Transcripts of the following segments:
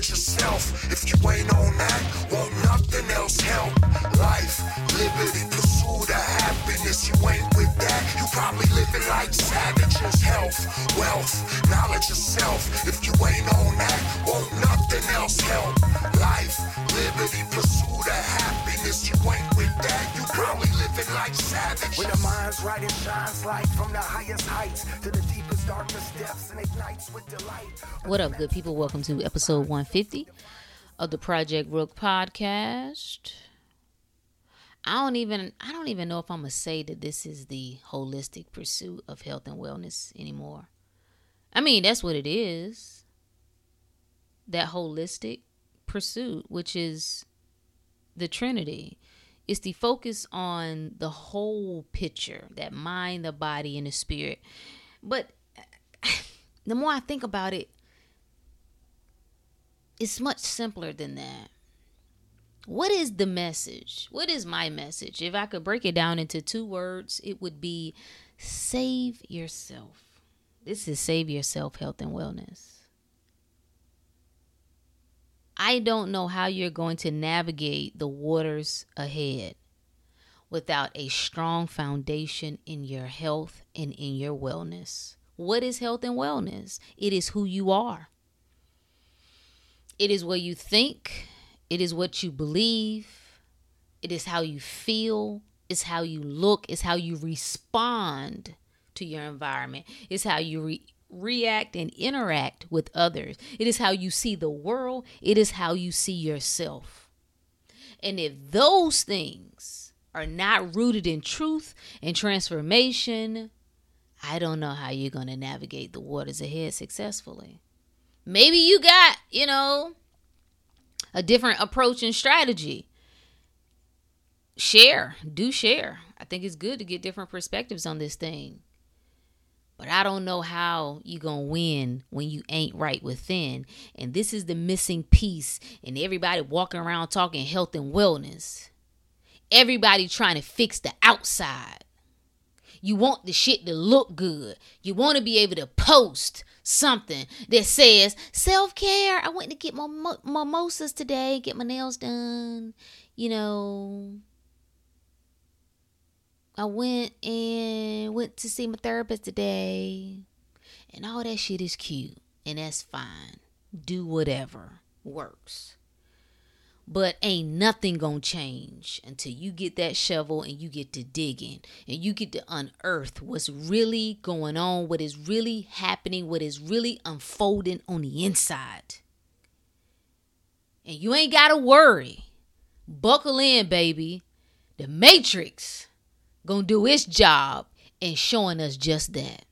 it yourself. If you ain't on that, won't nothing else help. Life, liberty, pursuit of happiness. You ain't with that, you probably living like savages. Health, wealth, knowledge yourself. If you ain't on that, won't nothing else help. Life, liberty, pursuit of happiness. You ain't with that, you probably living like savages. When the mind's right, it shines light from the highest heights to the deepest darkest depths and ignites with delight. What up, good people? Welcome to episode 150 of the Project Rook podcast. I don't even know if I'm gonna say that this is the holistic pursuit of health and wellness anymore. I mean, that's what it is. That holistic pursuit, which is the Trinity. It's the focus on the whole picture, that mind, the body, and the spirit. But the more I think about it, it's much simpler than that. What is the message? What is my message? If I could break it down into two words, it would be save yourself. This is Save Yourself Health and Wellness. I don't know how you're going to navigate the waters ahead without a strong foundation in your health and in your wellness. What is health and wellness? It is who you are. It is what you think. It is what you believe. It is how you feel. It's how you look. It's how you respond to your environment. It's how you react and interact with others. It is how you see the world. It is how you see yourself. And if those things are not rooted in truth and transformation, I don't know how you're going to navigate the waters ahead successfully. Maybe you got, a different approach and strategy. Share. I think it's good to get different perspectives on this thing. But I don't know how you gonna win when you ain't right within. And this is the missing piece. And everybody walking around talking health and wellness. Everybody trying to fix the outside. You want the shit to look good. You want to be able to post something that says self-care. I went to get my mimosas today, get my nails done. I went to see my therapist today. And all that shit is cute. And that's fine. Do whatever works. But ain't nothing gonna change until you get that shovel and you get to digging and you get to unearth what's really going on, what is really happening, what is really unfolding on the inside. And you ain't gotta worry. Buckle in, baby. The Matrix gonna do its job in showing us just that.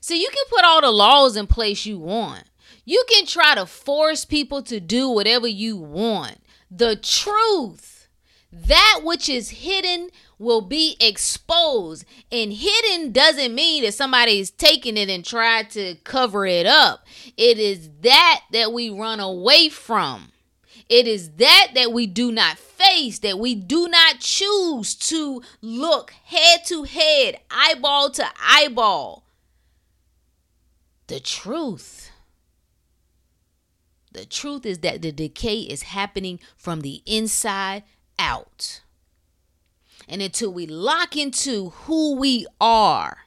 So you can put all the laws in place you want. You can try to force people to do whatever you want. The truth, that which is hidden, will be exposed. And hidden doesn't mean that somebody's taking it and tried to cover it up. It is that we run away from. It is that we do not face, that we do not choose to look head to head, eyeball to eyeball. The truth. The truth is that the decay is happening from the inside out. And until we lock into who we are,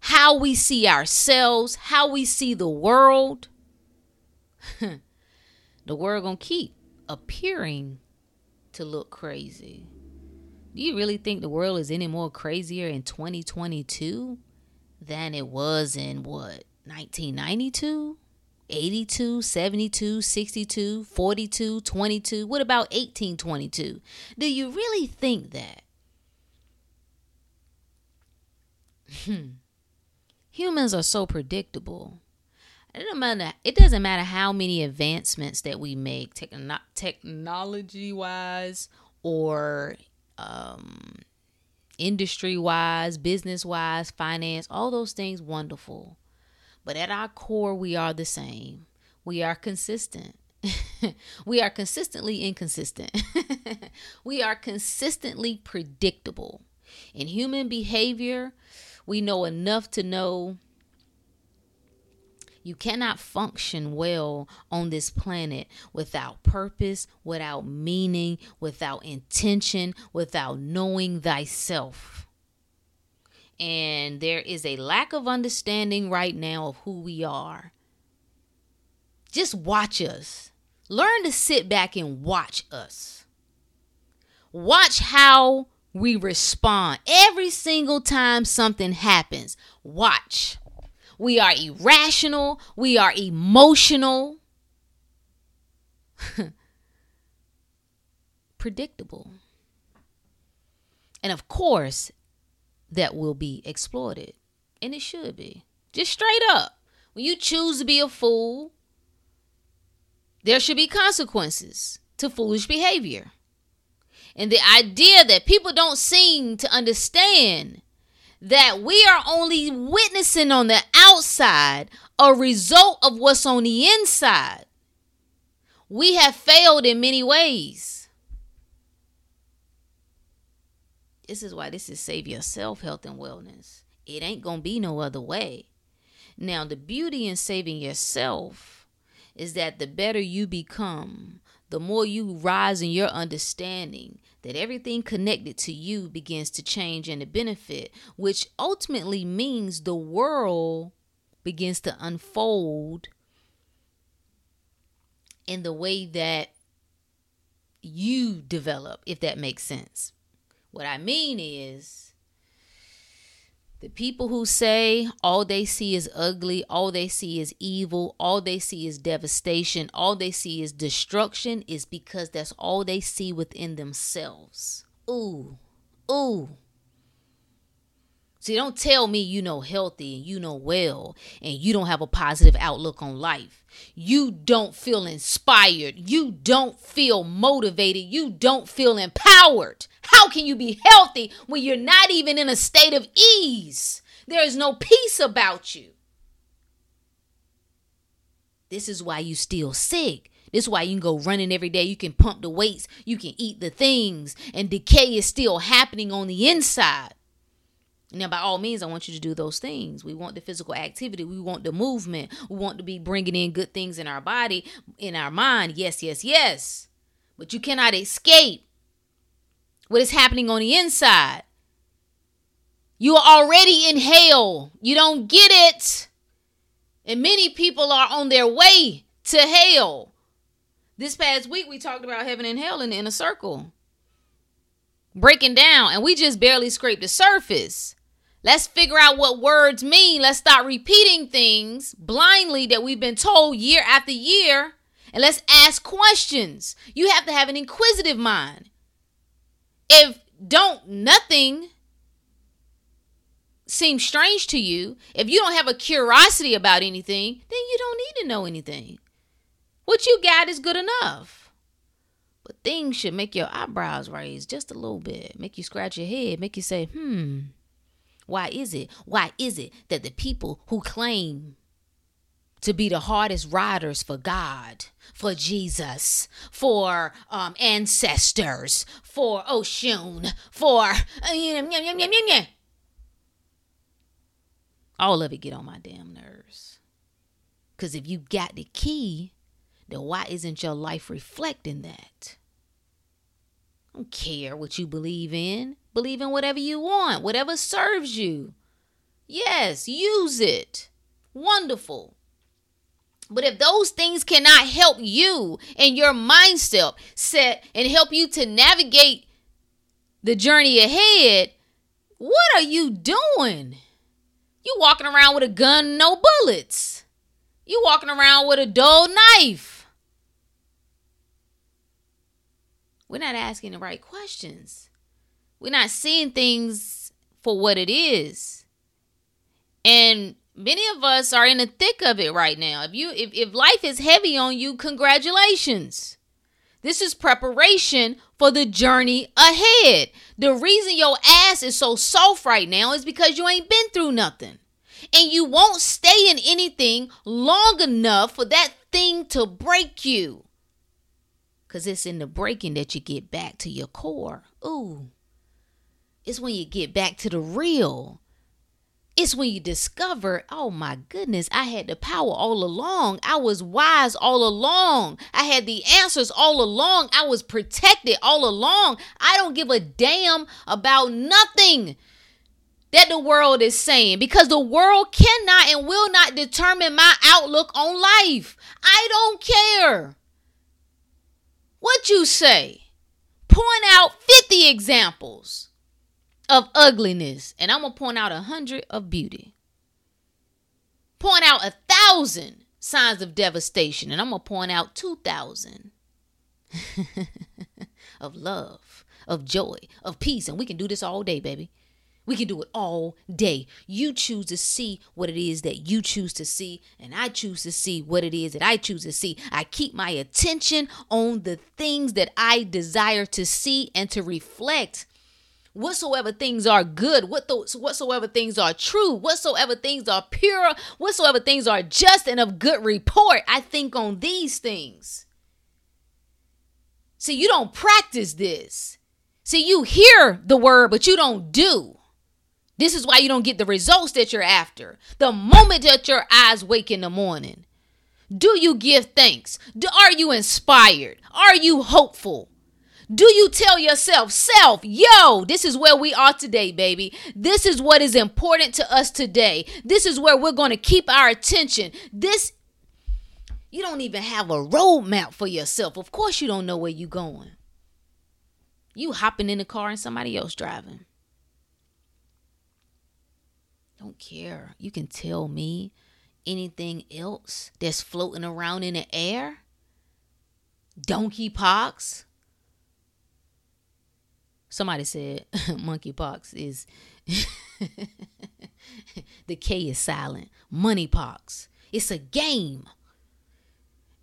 how we see ourselves, how we see the world, the world gonna keep appearing to look crazy. Do you really think the world is any more crazier in 2022 than it was in 1992? 82, 72, 62, 42, 22. What about 1822? Do you really think that? Humans are so predictable. It doesn't matter how many advancements that we make technology-wise or industry-wise, business-wise, finance, all those things wonderful. But at our core, we are the same. We are consistent. We are consistently inconsistent. We are consistently predictable. In human behavior, we know enough to know You cannot function well on this planet without purpose, without meaning, without intention, without knowing thyself. And there is a lack of understanding right now of who we are. Just watch us. Learn to sit back and watch us. Watch how we respond every single time something happens. Watch. We are irrational. We are emotional. Predictable. And of course, that will be exploited. And it should be. Just straight up. When you choose to be a fool, there should be consequences to foolish behavior. And the idea that people don't seem to understand that we are only witnessing on the outside a result of what's on the inside. We have failed in many ways. This is why this is Save Yourself Health and Wellness. It ain't going to be no other way. Now, the beauty in saving yourself is that the better you become, the more you rise in your understanding that everything connected to you begins to change and to benefit, which ultimately means the world begins to unfold in the way that you develop, if that makes sense. What I mean is, the people who say all they see is ugly, all they see is evil, all they see is devastation, all they see is destruction is because that's all they see within themselves. Ooh. See, don't tell me you know healthy and you know well and you don't have a positive outlook on life. You don't feel inspired. You don't feel motivated. You don't feel empowered. How can you be healthy when you're not even in a state of ease? There is no peace about you. This is why you still sick. This is why you can go running every day. You can pump the weights. You can eat the things. And decay is still happening on the inside. Now, by all means, I want you to do those things. We want the physical activity. We want the movement. We want to be bringing in good things in our body, in our mind. Yes. But you cannot escape what is happening on the inside. You are already in hell. You don't get it. And many people are on their way to hell. This past week, we talked about heaven and hell in the inner circle. Breaking down, and we just barely scraped the surface. Let's figure out what words mean. Let's stop repeating things blindly that we've been told year after year. And let's ask questions. You have to have an inquisitive mind. If nothing seems strange to you, if you don't have a curiosity about anything, then you don't need to know anything. What you got is good enough. But things should make your eyebrows raise just a little bit, make you scratch your head, make you say, why is it that the people who claim to be the hardest riders for God, for Jesus, for ancestors, for Oshun, for all of it get on my damn nerves. Because if you got the key, then why isn't your life reflecting that? I don't care what you believe in. Believe in whatever you want, whatever serves you. Yes, use it. Wonderful. But if those things cannot help you and your mindset set and help you to navigate the journey ahead, what are you doing? You walking around with a gun, no bullets. You walking around with a dull knife. We're not asking the right questions. We're not seeing things for what it is. And many of us are in the thick of it right now. If life is heavy on you, congratulations. This is preparation for the journey ahead. The reason your ass is so soft right now is because you ain't been through nothing. And you won't stay in anything long enough for that thing to break you. Because it's in the breaking that you get back to your core. It's when you get back to the real. It's when you discover, oh my goodness, I had the power all along. I was wise all along. I had the answers all along. I was protected all along. I don't give a damn about nothing that the world is saying, because the world cannot and will not determine my outlook on life. I don't care what you say. Point out 50 examples of ugliness, and I'm gonna point out 100 of beauty. Point out 1,000 signs of devastation, and I'm gonna point out 2,000 of love, of joy, of peace. And we can do this all day, baby. We can do it all day. You choose to see what it is that you choose to see, and I choose to see what it is that I choose to see. I keep my attention on the things that I desire to see and to reflect. Whatsoever things are good, whatsoever things are true, whatsoever things are pure, whatsoever things are just and of good report, I think on these things. See, you don't practice this. See, you hear the word, but you don't do. This is why you don't get the results that you're after. The moment that your eyes wake in the morning, do you give thanks? Are you inspired? Are you hopeful? Do you tell yourself, self, yo, this is where we are today, baby. This is what is important to us today. This is where we're going to keep our attention. This, you don't even have a roadmap for yourself. Of course you don't know where you're going. You hopping in the car and somebody else driving. Don't care. You can tell me anything else that's floating around in the air. Donkeypox. Somebody said monkeypox is, the K is silent. Moneypox. It's a game.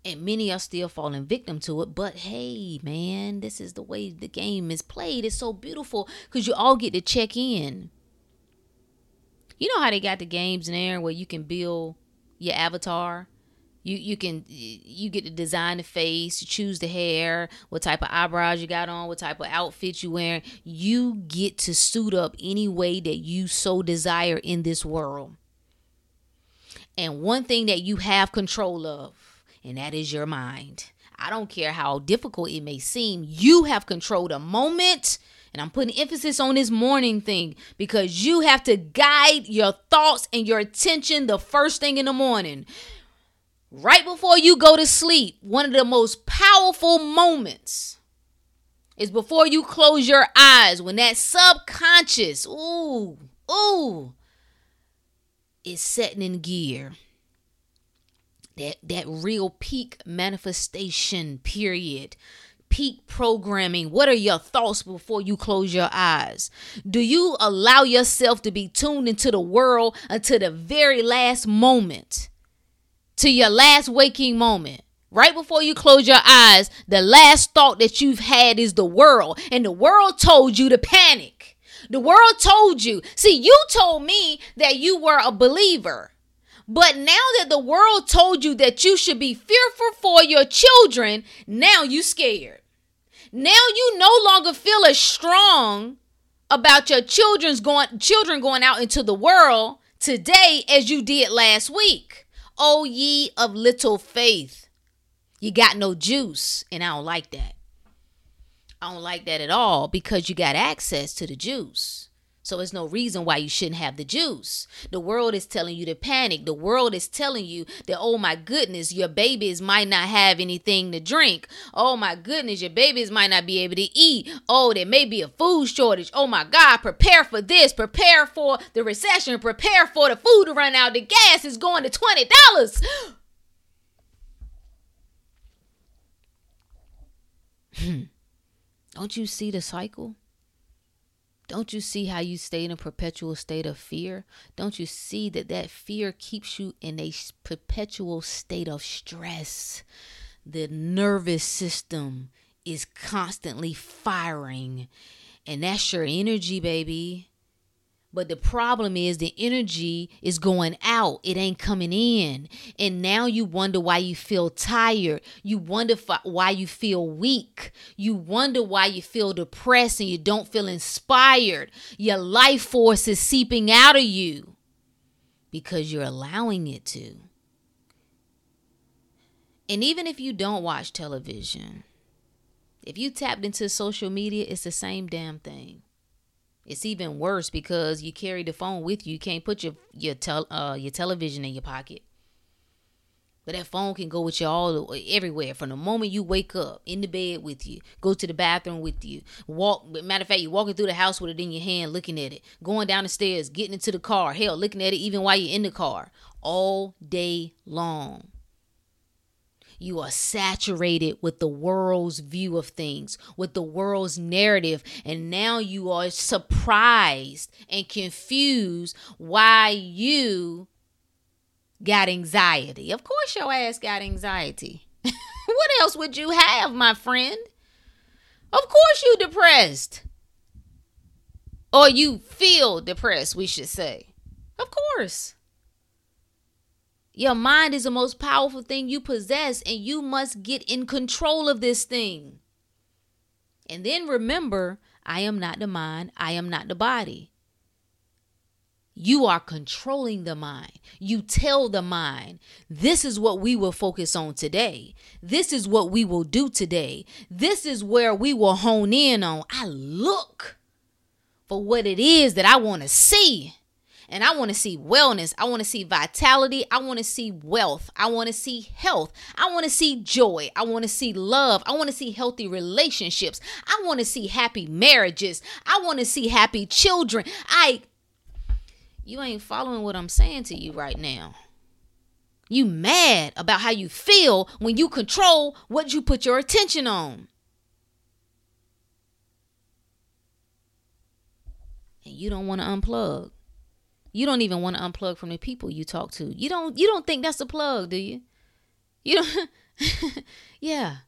And many are still falling victim to it. But hey, man, this is the way the game is played. It's so beautiful because you all get to check in. You know how they got the games in there where you can build your avatar? You get to design the face, you choose the hair, what type of eyebrows you got on, what type of outfit you wearing. You get to suit up any way that you so desire in this world. And one thing that you have control of, and that is your mind. I don't care how difficult it may seem. You have control the moment. And I'm putting emphasis on this morning thing because you have to guide your thoughts and your attention the first thing in the morning. Right before you go to sleep, one of the most powerful moments is before you close your eyes, when that subconscious, is setting in gear. That real peak manifestation period. Peak programming. What are your thoughts before you close your eyes? Do you allow yourself to be tuned into the world until the very last moment? To your last waking moment? Right before you close your eyes, the last thought that you've had is the world. And the world told you to panic. The world told you. See, you told me that you were a believer. But now that the world told you that you should be fearful for your children, now you're scared. Now you no longer feel as strong about your children going out into the world today as you did last week. O ye of little faith. You got no juice, and I don't like that. I don't like that at all, because you got access to the juice. So there's no reason why you shouldn't have the juice. The world is telling you to panic. The world is telling you that, oh my goodness, your babies might not have anything to drink. Oh my goodness, your babies might not be able to eat. Oh, there may be a food shortage. Oh my God, prepare for this. Prepare for the recession. Prepare for the food to run out. The gas is going to $20. Don't you see the cycle? Don't you see how you stay in a perpetual state of fear? Don't you see that fear keeps you in a perpetual state of stress? The nervous system is constantly firing, and that's your energy, baby. But the problem is the energy is going out. It ain't coming in. And now you wonder why you feel tired. You wonder why you feel weak. You wonder why you feel depressed and you don't feel inspired. Your life force is seeping out of you. because you're allowing it to. And even if you don't watch television, if you tapped into social media, it's the same damn thing. It's even worse because you carry the phone with you. You can't put your television in your pocket. But that phone can go with you all everywhere. From the moment you wake up, in the bed with you, go to the bathroom with you. Matter of fact, you're walking through the house with it in your hand, looking at it. Going down the stairs, getting into the car. Hell, looking at it even while you're in the car. All day long. You are saturated with the world's view of things, with the world's narrative. And now you are surprised and confused why you got anxiety. Of course your ass got anxiety. What else would you have, my friend? Of course you depressed. Or you feel depressed, we should say. Of course. Your mind is the most powerful thing you possess, and you must get in control of this thing. And then remember, I am not the mind. I am not the body. You are controlling the mind. You tell the mind, this is what we will focus on today. This is what we will do today. This is where we will hone in on. I look for what it is that I want to see. And I want to see wellness. I want to see vitality. I want to see wealth. I want to see health. I want to see joy. I want to see love. I want to see healthy relationships. I want to see happy marriages. I want to see happy children. You ain't following what I'm saying to you right now. You mad about how you feel when you control what you put your attention on. And you don't want to unplug. You don't even want to unplug from the people you talk to. You don't think that's a plug, do you? You don't. Yeah.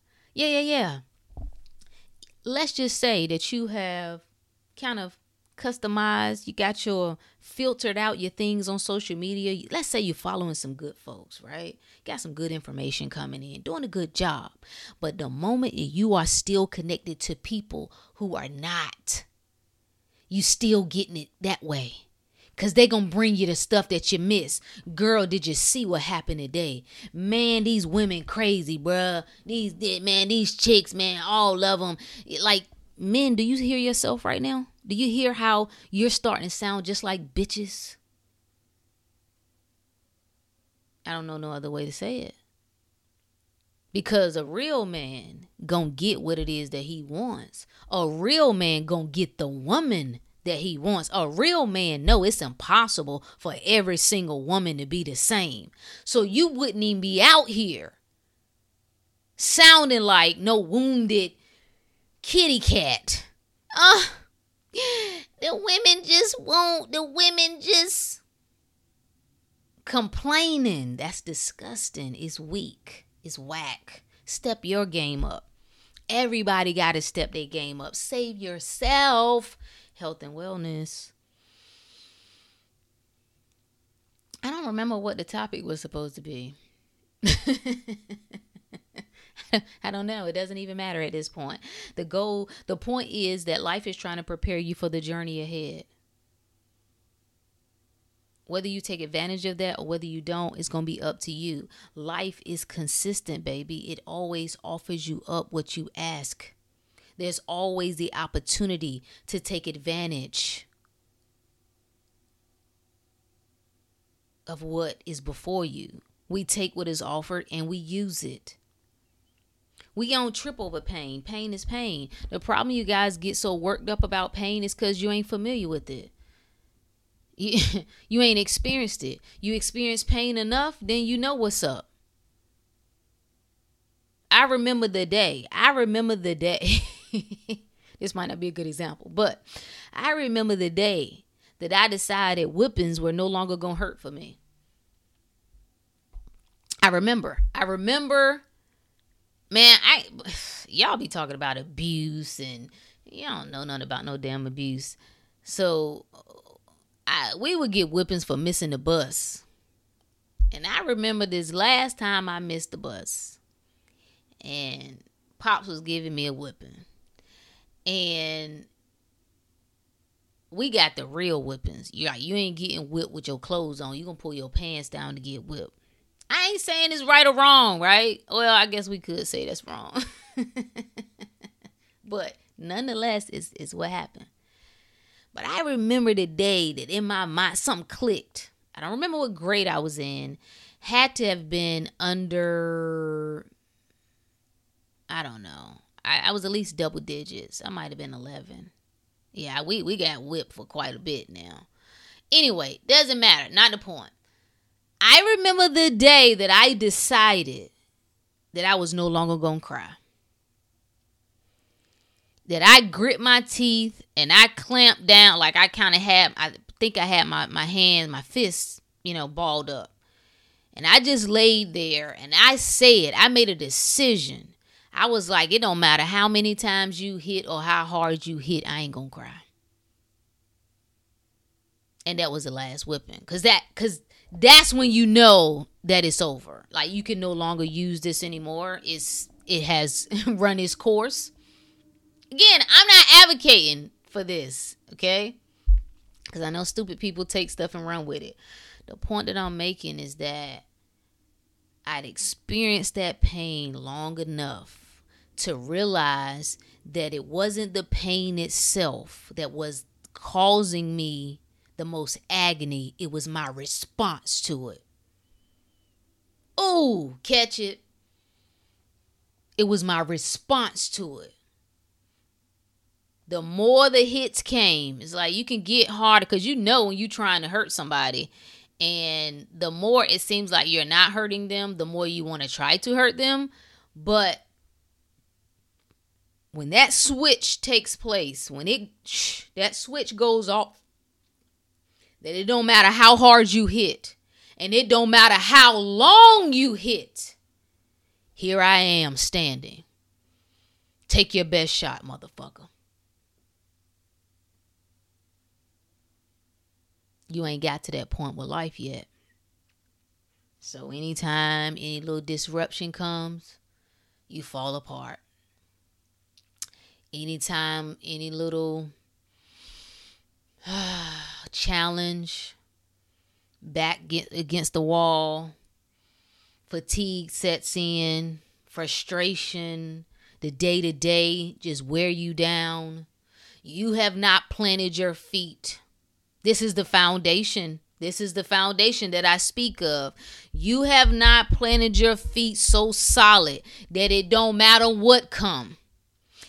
Let's just say that you have kind of customized, you got your filtered out your things on social media. Let's say you're following some good folks, right? Got some good information coming in, doing a good job. But the moment you are still connected to people who are not, you still getting it that way. Because they're going to bring you the stuff that you miss. Girl, did you see what happened today? Man, these women crazy, bruh. These chicks, man, all of them. Like, men, do you hear yourself right now? Do you hear how you're starting to sound just like bitches? I don't know no other way to say it. Because a real man going to get what it is that he wants. A real man going to get the woman that he wants. A real man know it's impossible for every single woman to be the same. So you wouldn't even be out here sounding like no wounded kitty cat. The women just complaining. That's disgusting. It's weak. It's whack. Step your game up. Everybody got to step their game up. Save yourself. Health and wellness. I don't remember what the topic was supposed to be. I don't know. It doesn't even matter at this point. The point is that life is trying to prepare you for the journey ahead. Whether you take advantage of that or whether you don't, it's going to be up to you. Life is consistent, baby. It always offers you up what you ask. There's always the opportunity to take advantage of what is before you. We take what is offered and we use it. We don't trip over pain. Pain is pain. The problem you guys get so worked up about pain is because you ain't familiar with it. You ain't experienced it. You experience pain enough, then you know what's up. I remember the day. This might not be a good example, but I remember the day that I decided whippings were no longer going to hurt for me. I remember, man, y'all be talking about abuse and y'all don't know nothing about no damn abuse. So we would get whippings for missing the bus. And I remember this last time I missed the bus and Pops was giving me a whipping. And we got the real whippings. You ain't getting whipped with your clothes on. You gonna pull your pants down to get whipped. I ain't saying it's right or wrong, right? Well, I guess we could say that's wrong. But nonetheless, it's what happened. But I remember the day that in my mind, something clicked. I don't remember what grade I was in. Had to have been under, I don't know. I was at least double digits. I might have been 11. Yeah, we got whipped for quite a bit now. Anyway, doesn't matter. Not the point. I remember the day that I decided that I was no longer going to cry. That I grit my teeth and I clamped down. Like I think I had my hands, my fists, balled up. And I just laid there and I said, I made a decision. I was like, it don't matter how many times you hit or how hard you hit, I ain't going to cry. And that was the last whipping. Cause that's when you know that it's over. Like you can no longer use this anymore. It has run its course. Again, I'm not advocating for this, okay? Because I know stupid people take stuff and run with it. The point that I'm making is that I'd experienced that pain long enough to realize that it wasn't the pain itself that was causing me the most agony. It was my response to it. Oh, catch it. It was my response to it. The more the hits came, it's like you can get harder because when you're trying to hurt somebody and the more it seems like you're not hurting them, the more you want to try to hurt them. But when that switch takes place, that switch goes off, that it don't matter how hard you hit and it don't matter how long you hit. Here I am standing. Take your best shot, motherfucker. You ain't got to that point with life yet. So anytime any little disruption comes, you fall apart. Anytime any little challenge, back against the wall, fatigue sets in, frustration, the day-to-day just wear you down. You have not planted your feet. This is the foundation. This is the foundation that I speak of. You have not planted your feet so solid that it don't matter what come.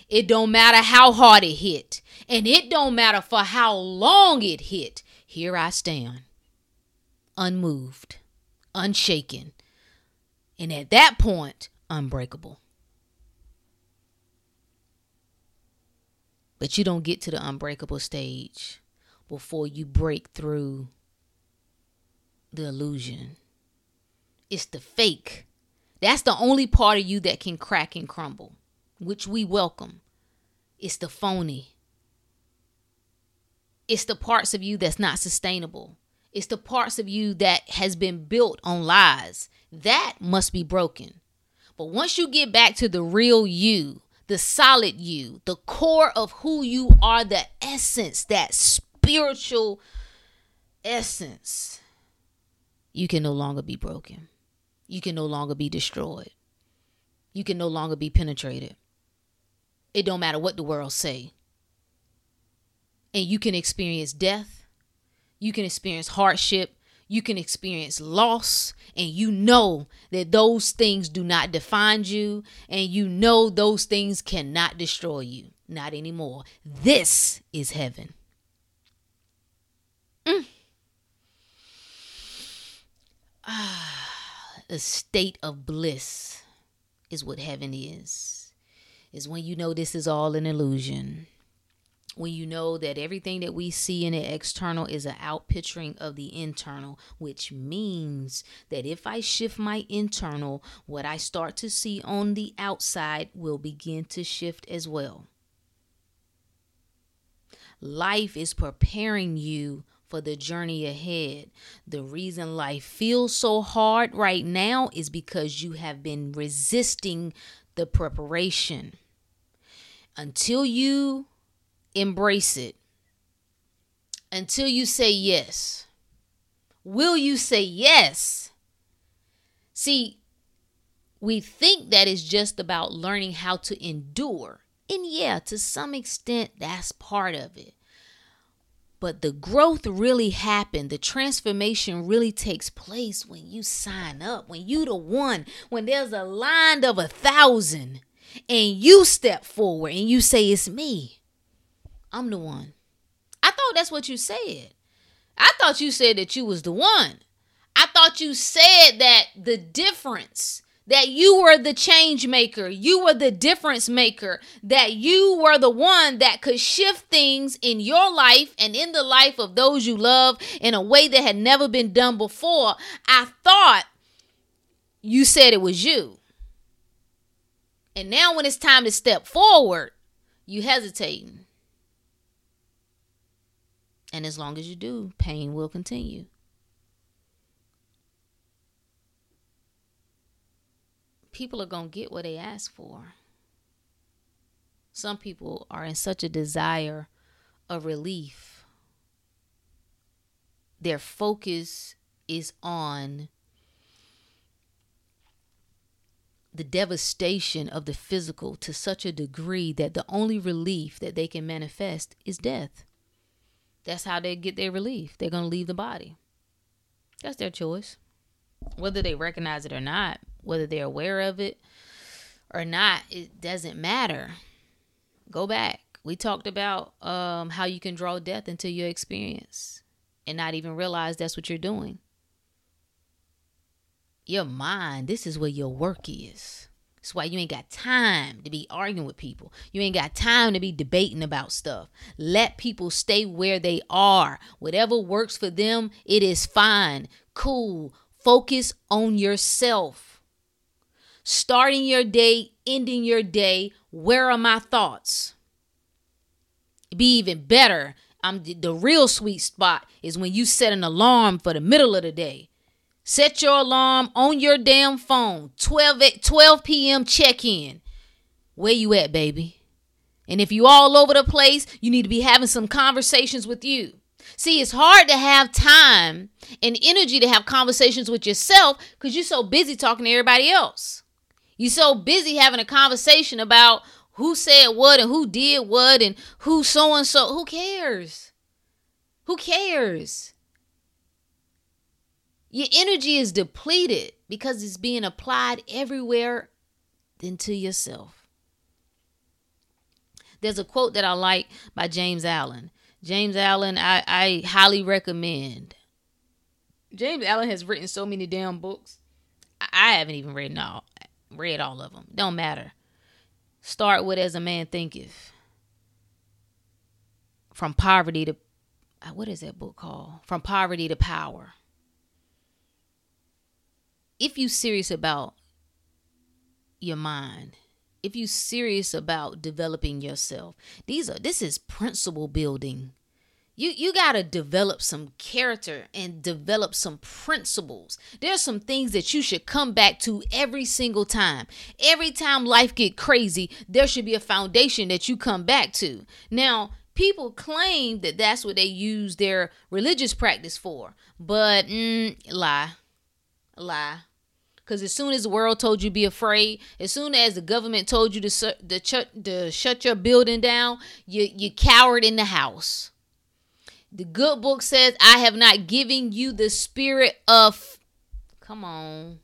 It don't matter how hard it hit. And it don't matter for how long it hit. Here I stand, unmoved, unshaken, and at that point, unbreakable. But you don't get to the unbreakable stage before you break through the illusion. It's the fake. That's the only part of you that can crack and crumble, which we welcome. It's the phony. It's the parts of you that's not sustainable. It's the parts of you that has been built on lies. That must be broken. But once you get back to the real you, the solid you, the core of who you are, the essence, that spiritual essence, you can no longer be broken. You can no longer be destroyed. You can no longer be penetrated. It don't matter what the world say. And you can experience death. You can experience hardship. You can experience loss. And you know that those things do not define you. And you know those things cannot destroy you. Not anymore. This is heaven. A state of bliss is what heaven is when you know this is all an illusion. When you know that everything that we see in the external is an outpicturing of the internal, which means that if I shift my internal, what I start to see on the outside will begin to shift as well. Life is preparing you for the journey ahead. The reason life feels so hard right now is because you have been resisting the preparation. Until you embrace it, until you say yes. Will you say yes? See, we think that it's just about learning how to endure. And yeah, to some extent, that's part of it. But the growth really happened. The transformation really takes place when you sign up, when you the one, when there's a line of 1,000 and you step forward and you say, it's me. I'm the one. I thought that's what you said. I thought you said that you was the one. I thought you said that the difference, that you were the change maker. You were the difference maker. That you were the one that could shift things in your life and in the life of those you love in a way that had never been done before. I thought you said it was you. And now when it's time to step forward, you hesitating. And as long as you do, pain will continue. People are going to get what they ask for. Some people are in such a desire of relief. Their focus is on the devastation of the physical to such a degree that the only relief that they can manifest is death. That's how they get their relief. They're going to leave the body. That's their choice. Whether they recognize it or not, whether they're aware of it or not, it doesn't matter. Go back. We talked about how you can draw death into your experience and not even realize that's what you're doing. Your mind, this is where your work is. That's why you ain't got time to be arguing with people. You ain't got time to be debating about stuff. Let people stay where they are. Whatever works for them, it is fine. Cool. Focus on yourself. Starting your day, ending your day, where are my thoughts? It'd be even better. The real sweet spot is when you set an alarm for the middle of the day. Set your alarm on your damn phone. 12 p.m. check-in. Where you at, baby? And if you all over the place, you need to be having some conversations with you. See, it's hard to have time and energy to have conversations with yourself because you're so busy talking to everybody else. You're so busy having a conversation about who said what and who did what and who so-and-so. Who cares? Who cares? Your energy is depleted because it's being applied everywhere than to yourself. There's a quote that I like by James Allen. James Allen, I highly recommend. James Allen has written so many damn books. I haven't even read all of them. Don't matter. Start with As a Man Thinketh. From Poverty to... what is that book called? From Poverty to Power. If you're serious about your mind, if you're serious about developing yourself, this is principle building. You got to develop some character and develop some principles. There's some things that you should come back to every single time. Every time life get crazy, there should be a foundation that you come back to. Now, people claim that that's what they use their religious practice for, but lie. Because as soon as the world told you to be afraid, as soon as the government told you to shut your building down, you cowered in the house. The good book says, I have not given you the spirit of, come on,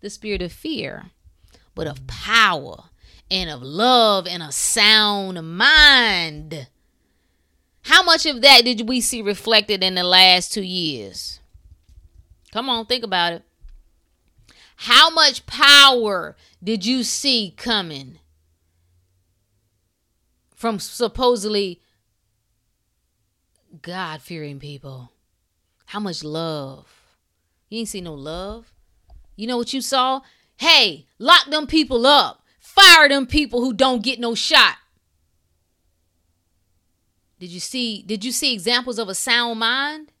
the spirit of fear, but of power and of love and a sound mind. How much of that did we see reflected in the last 2 years? Come on, think about it. How much power did you see coming from supposedly God-fearing people? How much love? You ain't see no love. You know what you saw? Hey, lock them people up. Fire them people who don't get no shot. Did you see examples of a sound mind?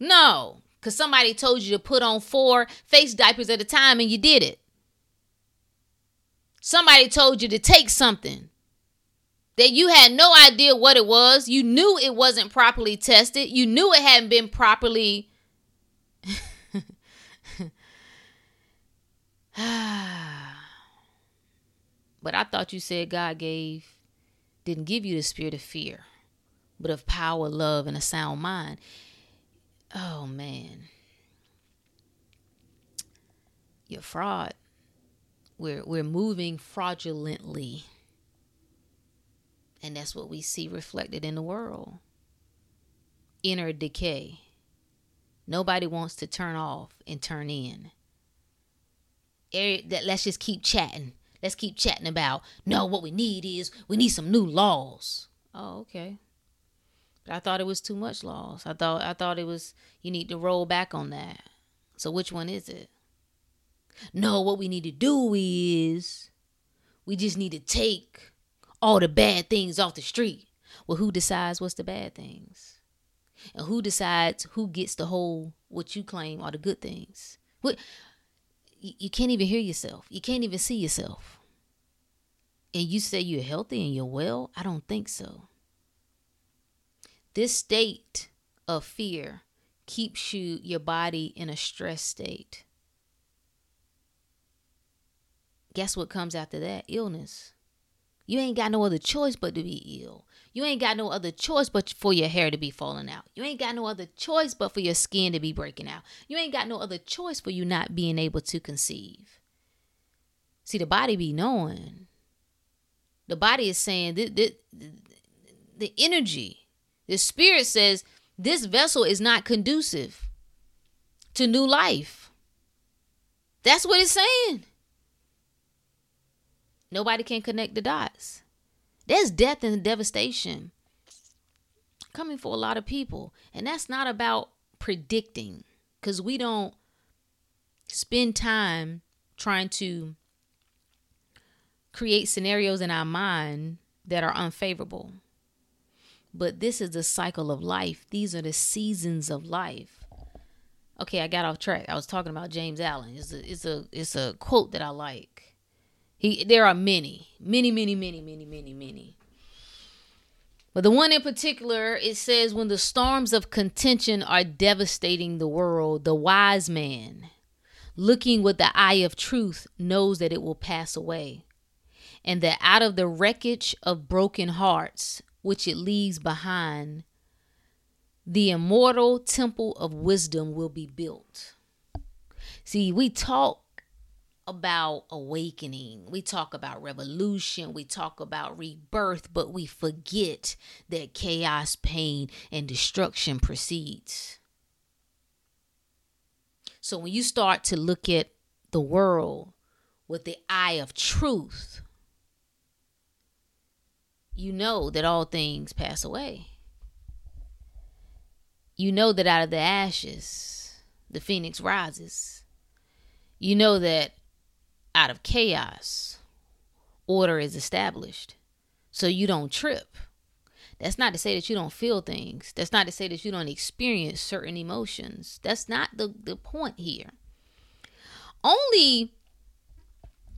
No. Because somebody told you to put on 4 face diapers at a time and you did it. Somebody told you to take something that you had no idea what it was. You knew it wasn't properly tested. You knew it hadn't been properly. But I thought you said God didn't give you the spirit of fear, but of power, love, and a sound mind. Oh, man. You're fraud. We're moving fraudulently. And that's what we see reflected in the world. Inner decay. Nobody wants to turn off and turn in. Let's just keep chatting. Let's keep chatting about, no, what we need is, we need some new laws. Oh, okay. But I thought it was too much laws. I thought it was, you need to roll back on that. So which one is it? No, what we need to do is, we just need to take all the bad things off the street. Well, who decides what's the bad things? And who decides who gets to hold what you claim are the good things? What? You can't even hear yourself. You can't even see yourself. And you say you're healthy and you're well? I don't think so. This state of fear keeps your body in a stress state. Guess what comes after that? Illness. You ain't got no other choice but to be ill. You ain't got no other choice but for your hair to be falling out. You ain't got no other choice but for your skin to be breaking out. You ain't got no other choice for you not being able to conceive. See, the body be knowing. The body is saying, the energy, the spirit says, this vessel is not conducive to new life. That's what it's saying. Nobody can connect the dots. There's death and devastation coming for a lot of people. And that's not about predicting, because we don't spend time trying to create scenarios in our mind that are unfavorable. But this is the cycle of life. These are the seasons of life. Okay, I got off track. I was talking about James Allen. It's a quote that I like. There are many. But the one in particular, it says, when the storms of contention are devastating the world, the wise man, looking with the eye of truth, knows that it will pass away, and that out of the wreckage of broken hearts, which it leaves behind, the immortal temple of wisdom will be built. See, we talk about awakening. We talk about revolution. We talk about rebirth, but we forget that chaos, pain, and destruction precedes. So when you start to look at the world with the eye of truth, you know that all things pass away. You know that out of the ashes, the phoenix rises. You know that out of chaos, order is established. So you don't trip. That's not to say that you don't feel things. That's not to say that you don't experience certain emotions. That's not the point here. Only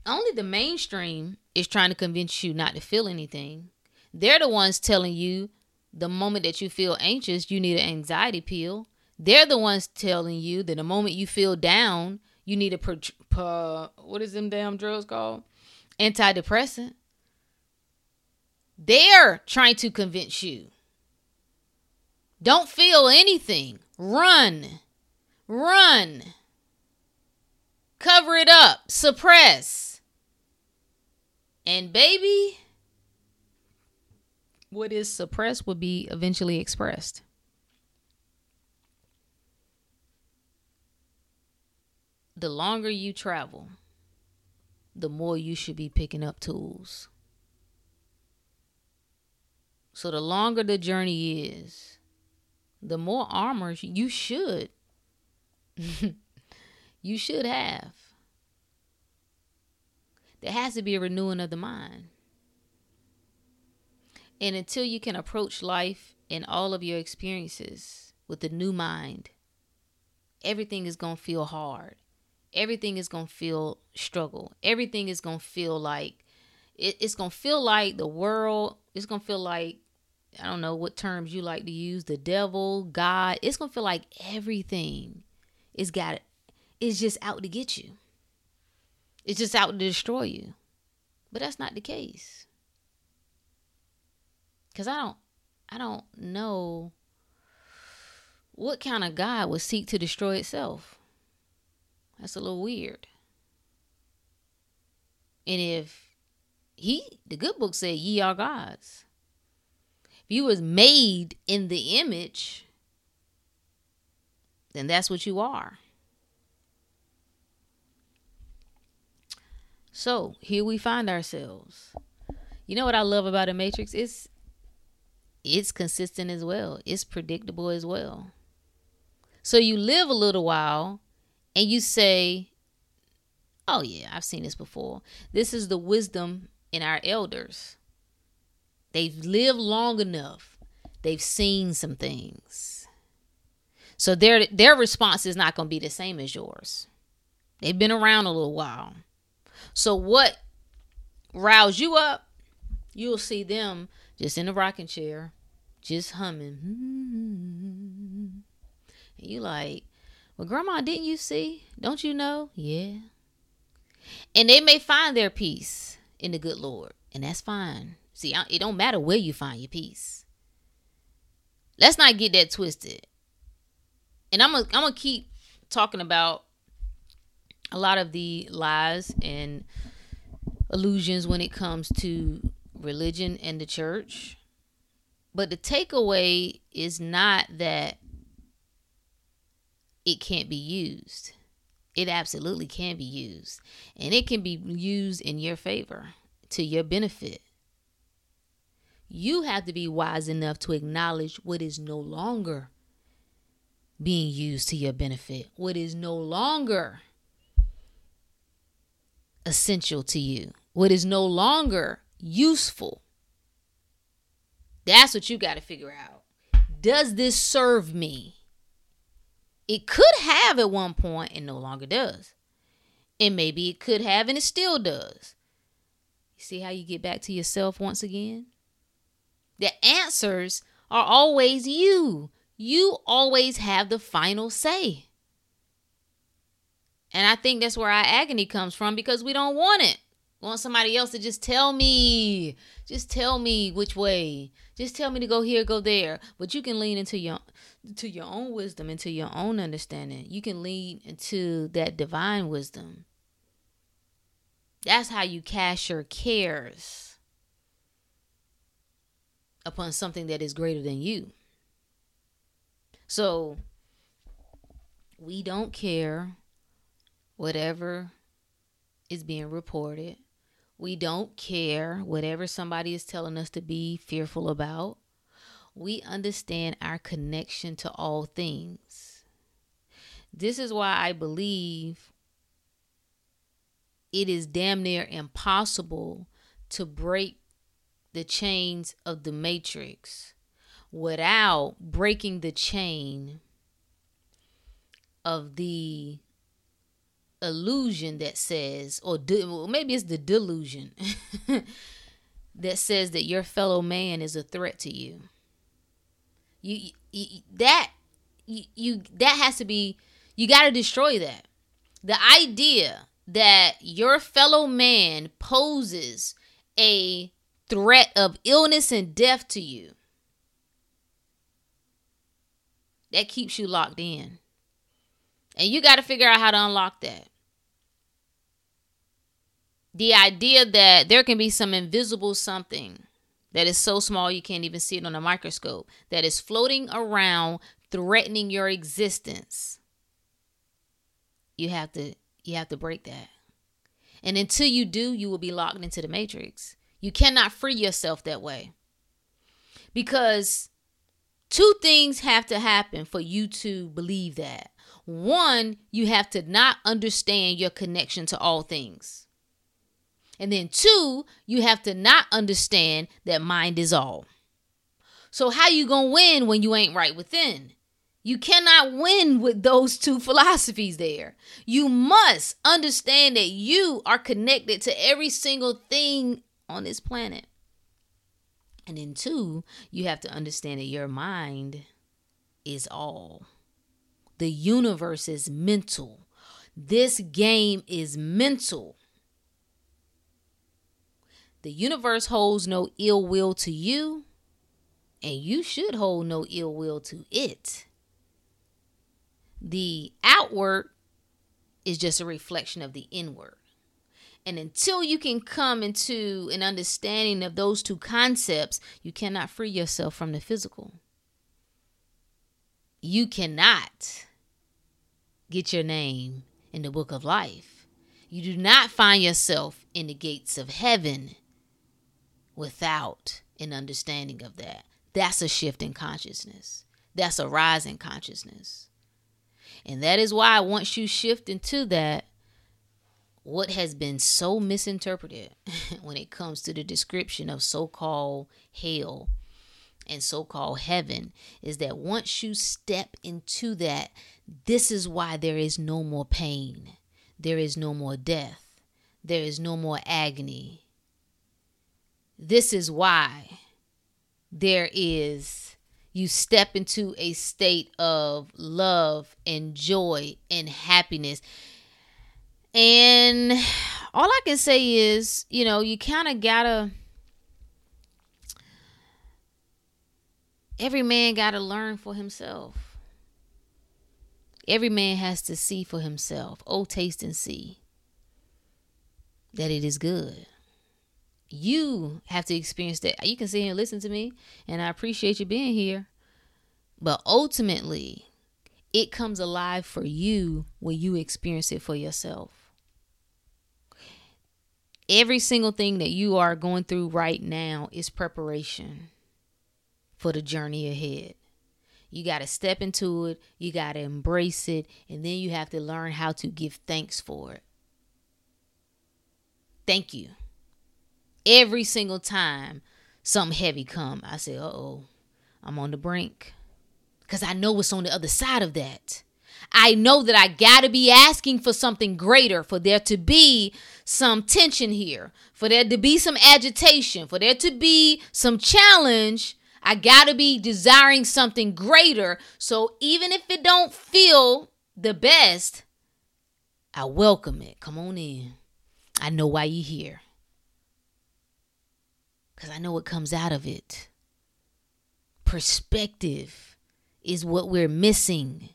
the mainstream is trying to convince you not to feel anything. They're the ones telling you the moment that you feel anxious, you need an anxiety pill. They're the ones telling you that the moment you feel down, you need what is them damn drugs called? Antidepressant. They're trying to convince you. Don't feel anything. Run. Cover it up. Suppress. And baby, what is suppressed will be eventually expressed. The longer you travel, the more you should be picking up tools. So the longer the journey is, the more armor you should you should have. There has to be a renewing of the mind. And until you can approach life and all of your experiences with a new mind, everything is going to feel hard. Everything is going to feel struggle. Everything is going to feel like it's going to feel like the world, it's going to feel like, I don't know what terms you like to use, the devil, God, it's going to feel like everything is got, it's just out to get you. It's just out to destroy you. But that's not the case. Because I don't know what kind of God would seek to destroy itself. That's a little weird. And if the good book said, ye are gods. If you was made in the image, then that's what you are. So here we find ourselves. You know what I love about The Matrix? It's consistent as well. It's predictable as well. So you live a little while and you say, oh yeah, I've seen this before. This is the wisdom in our elders. They've lived long enough. They've seen some things. So their response is not going to be the same as yours. They've been around a little while. So what roused you up, you'll see them just in a rocking chair, just humming. And you like, well, grandma, didn't you see? Don't you know? Yeah. And they may find their peace in the good Lord. And that's fine. See, it don't matter where you find your peace. Let's not get that twisted. And I'm gonna keep talking about a lot of the lies and illusions when it comes to religion and the church. But the takeaway is not that it can't be used. It absolutely can be used. And it can be used in your favor, to your benefit. You have to be wise enough to acknowledge what is no longer being used to your benefit, what is no longer essential to you, what is no longer useful. That's what you got to figure out. Does this serve me? It could have at one point and no longer does. And maybe it could have and it still does. You see how you get back to yourself once again? The answers are always you. You always have the final say. And I think that's where our agony comes from, because we don't want it. We want somebody else to just tell me. Just tell me which way. Just tell me to go here, go there. But you can lean into your own wisdom, into your own understanding. You can lean into that divine wisdom. That's how you cast your cares upon something that is greater than you. So we don't care whatever is being reported. We don't care whatever somebody is telling us to be fearful about. We understand our connection to all things. This is why I believe it is damn near impossible to break the chains of the Matrix without breaking the chain of the illusion that says, or maybe it's the delusion that says that your fellow man is a threat to you. That has to be, you got to destroy that. The idea that your fellow man poses a threat of illness and death to you, that keeps you locked in. And you got to figure out how to unlock that. The idea that there can be some invisible something that is so small you can't even see it on a microscope, that is floating around threatening your existence. You have to break that. And until you do, you will be locked into the Matrix. You cannot free yourself that way. Because two things have to happen for you to believe that. One, you have to not understand your connection to all things. And then two, you have to not understand that mind is all. So how you gonna win when you ain't right within? You cannot win with those two philosophies there. You must understand that you are connected to every single thing on this planet. And then two, you have to understand that your mind is all. The universe is mental. This game is mental. The universe holds no ill will to you, and you should hold no ill will to it. The outward is just a reflection of the inward. And until you can come into an understanding of those two concepts, you cannot free yourself from the physical. You cannot get your name in the book of life. You do not find yourself in the gates of heaven without an understanding of that. That's a shift in consciousness. That's a rise in consciousness. And that is why once you shift into that, what has been so misinterpreted when it comes to the description of so-called hell and so-called heaven is that once you step into that, this is why there is no more pain. There is no more death. There is no more agony. This is why there is, you step into a state of love and joy and happiness. And all I can say is, you know, you kind of gotta, every man gotta learn for himself. Every man has to see for himself. Oh, taste and see that it is good. You have to experience that. You can sit here and listen to me, and I appreciate you being here. But ultimately, it comes alive for you when you experience it for yourself. Every single thing that you are going through right now is preparation for the journey ahead. You got to step into it. You got to embrace it. And then you have to learn how to give thanks for it. Thank you. Every single time something heavy come, I say, uh-oh, I'm on the brink. Because I know what's on the other side of that. I know that I got to be asking for something greater, for there to be some tension here, for there to be some agitation, for there to be some challenge. I got to be desiring something greater. So even if it don't feel the best, I welcome it. Come on in. I know why you're here. Because I know what comes out of it. Perspective is what we're missing.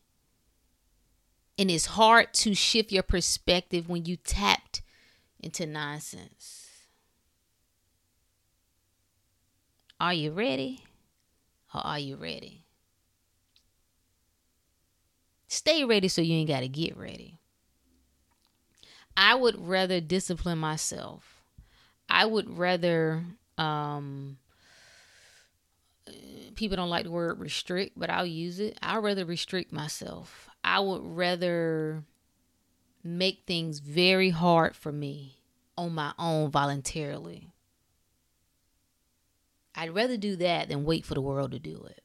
And it's hard to shift your perspective when you tapped into nonsense. Are you ready? Or are you ready? Stay ready so you ain't got to get ready. I would rather discipline myself. I would rather, people don't like the word restrict, but I'll use it. I'd rather restrict myself. I would rather make things very hard for me on my own voluntarily. I'd rather do that than wait for the world to do it.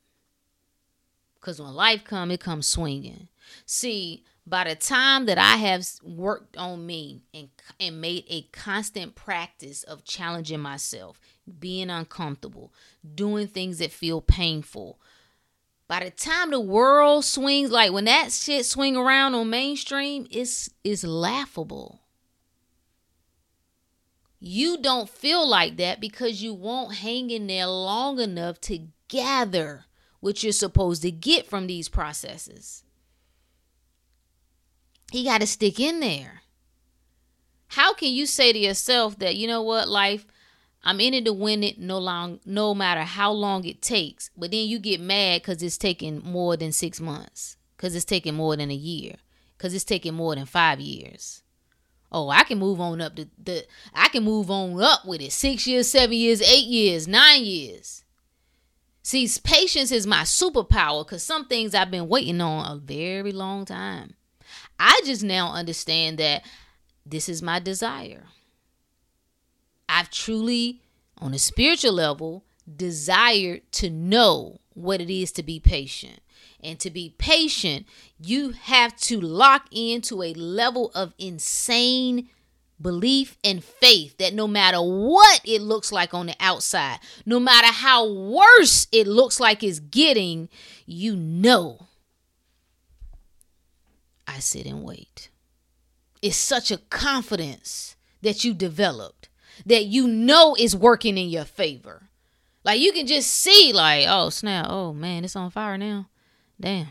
Because when life comes, it comes swinging. See, by the time that I have worked on me and made a constant practice of challenging myself, being uncomfortable, doing things that feel painful, by the time the world swings, like when that shit swing around on mainstream, it's laughable. You don't feel like that because you won't hang in there long enough to gather what you're supposed to get from these processes. You got to stick in there. How can you say to yourself that, you know what, life, I'm in it to win it no matter how long it takes. But then you get mad because it's taking more than 6 months, because it's taking more than a year, because it's taking more than 5 years. Oh, I can move on up I can move on up with it. 6 years, 7 years, 8 years, 9 years. See, patience is my superpower because some things I've been waiting on a very long time. I just now understand that this is my desire. I've truly, on a spiritual level, desired to know what it is to be patient. And to be patient, you have to lock into a level of insane belief and faith that no matter what it looks like on the outside, no matter how worse it looks like it's getting, you know, I sit and wait. It's such a confidence that you developed that you know is working in your favor. Like you can just see like, oh snap, oh man, it's on fire now. Damn.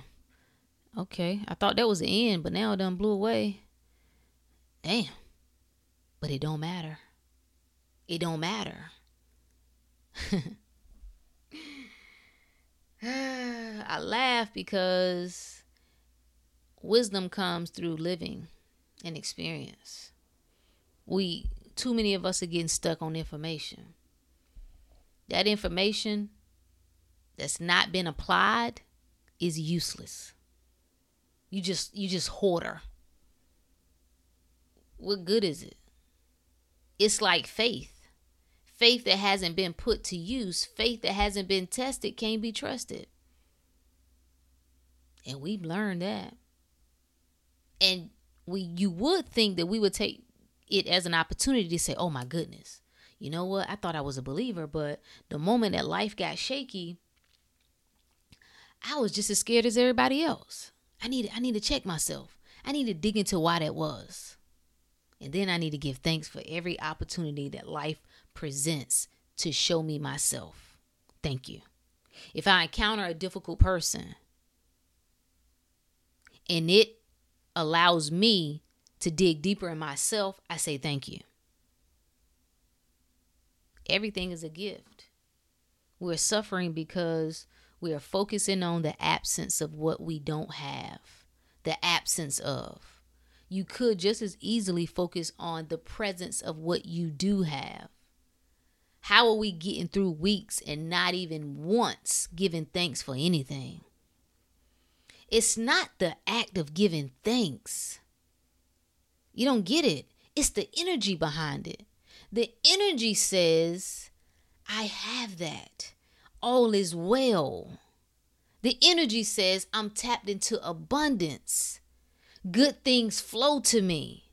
Okay, I thought that was the end, but now it done blew away. Damn. But it don't matter. It don't matter. I laugh because wisdom comes through living and experience. Too many of us are getting stuck on information. That information that's not been applied is useless. You just hoarder. What good is it? It's like faith. Faith that hasn't been put to use, faith that hasn't been tested can't be trusted. And we've learned that. And you would think that we would take it as an opportunity to say, oh my goodness, you know what? I thought I was a believer, but the moment that life got shaky, I was just as scared as everybody else. I need to check myself. I need to dig into why that was. And then I need to give thanks for every opportunity that life presents to show me myself. Thank you. If I encounter a difficult person and it allows me to dig deeper in myself, I say thank you. Everything is a gift. We're suffering because we are focusing on the absence of what we don't have, the absence of. You could just as easily focus on the presence of what you do have. How are we getting through weeks and not even once giving thanks for anything? It's not the act of giving thanks. You don't get it. It's the energy behind it. The energy says, I have that. All is well. The energy says, I'm tapped into abundance. Good things flow to me.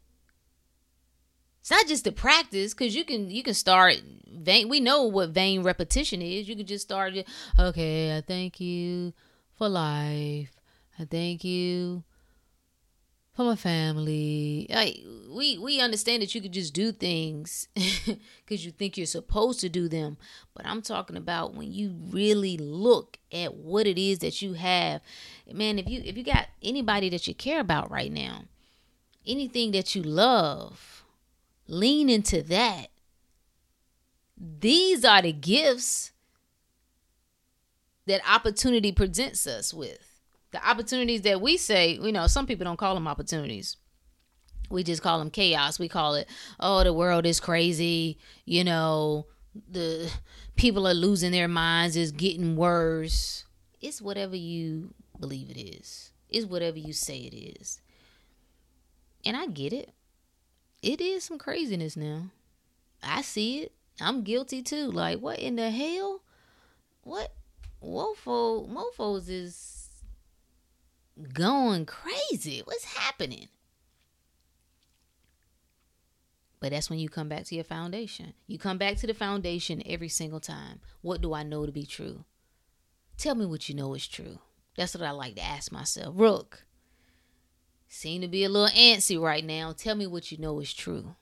It's not just the practice, because you can start vain. We know what vain repetition is. You can just start. Okay, I thank you for life. I thank you for my family. Like we understand that you could just do things because you think you're supposed to do them. But I'm talking about when you really look at what it is that you have. Man, if you got anybody that you care about right now, anything that you love, lean into that. These are the gifts that opportunity presents us with. The opportunities that we say, you know, some people don't call them opportunities. We just call them chaos. We call it, oh, the world is crazy. You know, the people are losing their minds. It's getting worse. It's whatever you believe it is. It's whatever you say it is. And I get it. It is some craziness now. I see it. I'm guilty too. Like, what in the hell? What? Mofos is going crazy. What's happening? But that's when you come back to your foundation. You come back to the foundation every single time. What do I know to be true? Tell me what you know is true. That's what I like to ask myself. Rook, seem to be a little antsy right now. Tell me what you know is true.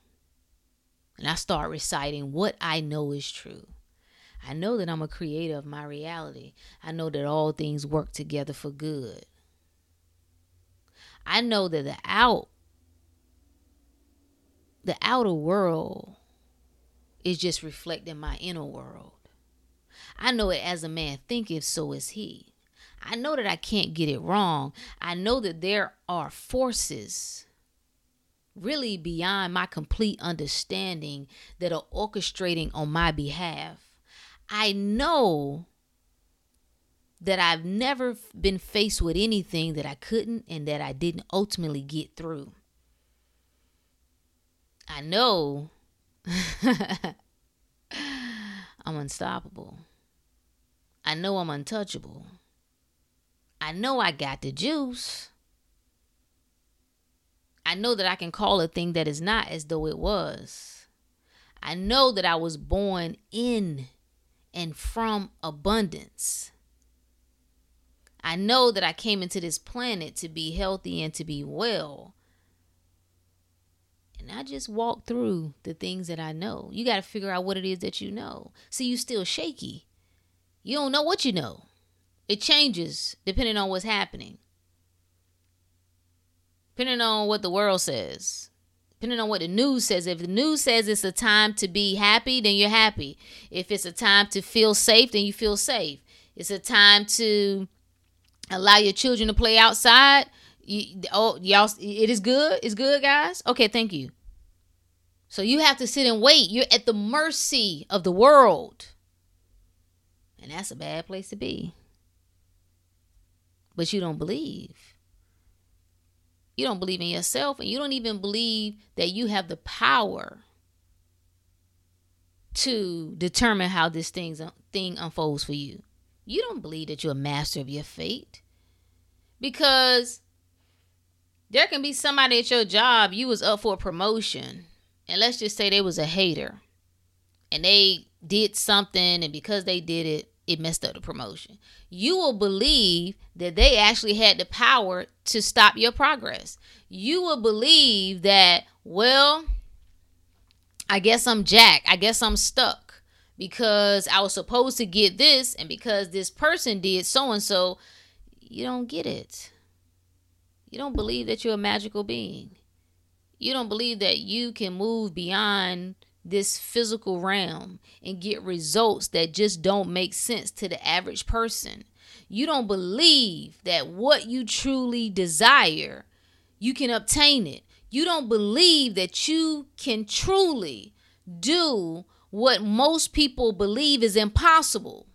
And I start reciting what I know is true. I know that I'm a creator of my reality. I know that all things work together for good. I know that the outer world is just reflecting my inner world. I know it as a man thinketh, so is he. I know that I can't get it wrong. I know that there are forces really beyond my complete understanding that are orchestrating on my behalf. I know that I've never been faced with anything that I couldn't and that I didn't ultimately get through. I know I'm unstoppable. I know I'm untouchable. I know I got the juice. I I know that I can call a thing that is not as though it was. I know that I was born in and from abundance. I know that I came into this planet to be healthy and to be well. And I just walk through the things that I know. You got to figure out what it is that you know. See, you still shaky. You don't know what you know. It changes depending on what's happening. Depending on what the world says. Depending on what the news says. If the news says it's a time to be happy, then you're happy. If it's a time to feel safe, then you feel safe. It's a time to allow your children to play outside. Y'all, it is good. It's good, guys. Okay, thank you. So you have to sit and wait. You're at the mercy of the world. And that's a bad place to be. But you don't believe. You don't believe in yourself, and you don't even believe that you have the power to determine how this thing unfolds for you. You don't believe that you're a master of your fate, because there can be somebody at your job. You was up for a promotion, and let's just say they was a hater, and they did something, and because they did it, it messed up the promotion. You will believe that they actually had the power to stop your progress. You will believe that, well, I guess I'm jacked. I guess I'm stuck. Because I was supposed to get this, and because this person did so-and-so, you don't get it. You don't believe that you're a magical being. You don't believe that you can move beyond this physical realm and get results that just don't make sense to the average person. You don't believe that what you truly desire, you can obtain it. You don't believe that you can truly do what most people believe is impossible.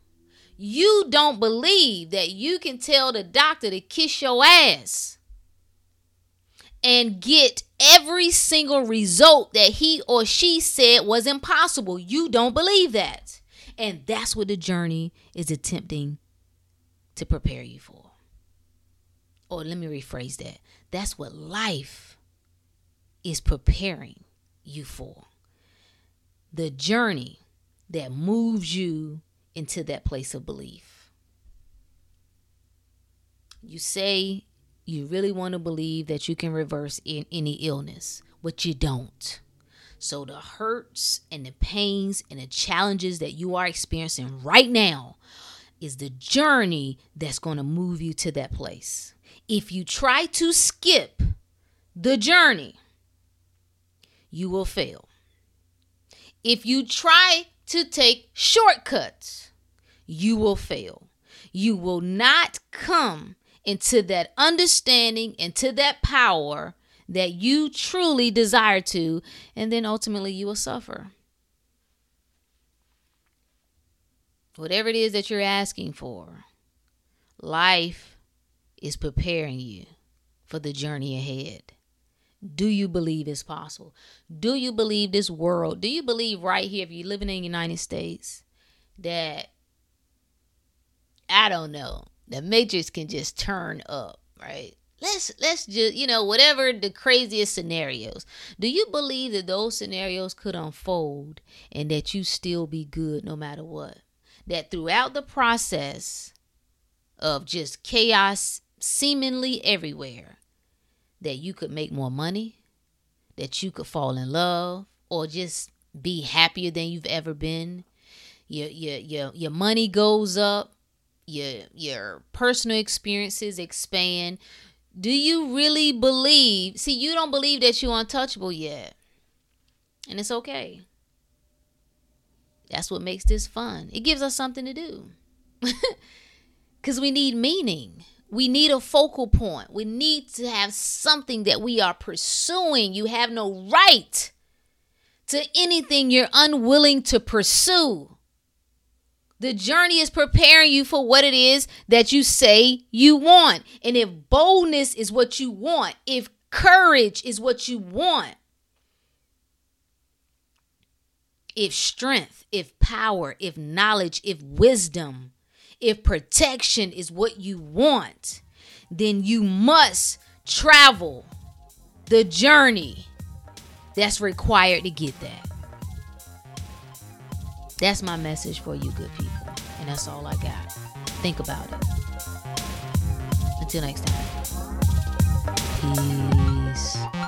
You don't believe that you can tell the doctor to kiss your ass and get every single result that he or she said was impossible. You don't believe that. And that's what the journey is attempting to prepare you for. Or let me rephrase that. That's what life is preparing you for. The journey that moves you into that place of belief. You say you really want to believe that you can reverse in any illness, but you don't. So the hurts and the pains and the challenges that you are experiencing right now is the journey that's going to move you to that place. If you try to skip the journey, you will fail. If you try to take shortcuts, you will fail. You will not come into that understanding, into that power that you truly desire to, and then ultimately you will suffer. Whatever it is that you're asking for, life is preparing you for the journey ahead. Do you believe it's possible? Do you believe this world? Do you believe right here, if you're living in the United States, that, I don't know, the Matrix can just turn up, right? Let's just, whatever the craziest scenarios. Do you believe that those scenarios could unfold and that you still be good no matter what? That throughout the process of just chaos seemingly everywhere, that you could make more money, that you could fall in love, or just be happier than you've ever been. Your money goes up, your personal experiences expand. Do you really believe? See, you don't believe that you're untouchable yet. And it's okay. That's what makes this fun. It gives us something to do. Because we need meaning. We need a focal point. We need to have something that we are pursuing. You have no right to anything you're unwilling to pursue. The journey is preparing you for what it is that you say you want. And if boldness is what you want, if courage is what you want, if strength, if power, if knowledge, if wisdom, if protection is what you want, then you must travel the journey that's required to get that. That's my message for you good people. And that's all I got. Think about it. Until next time. Peace.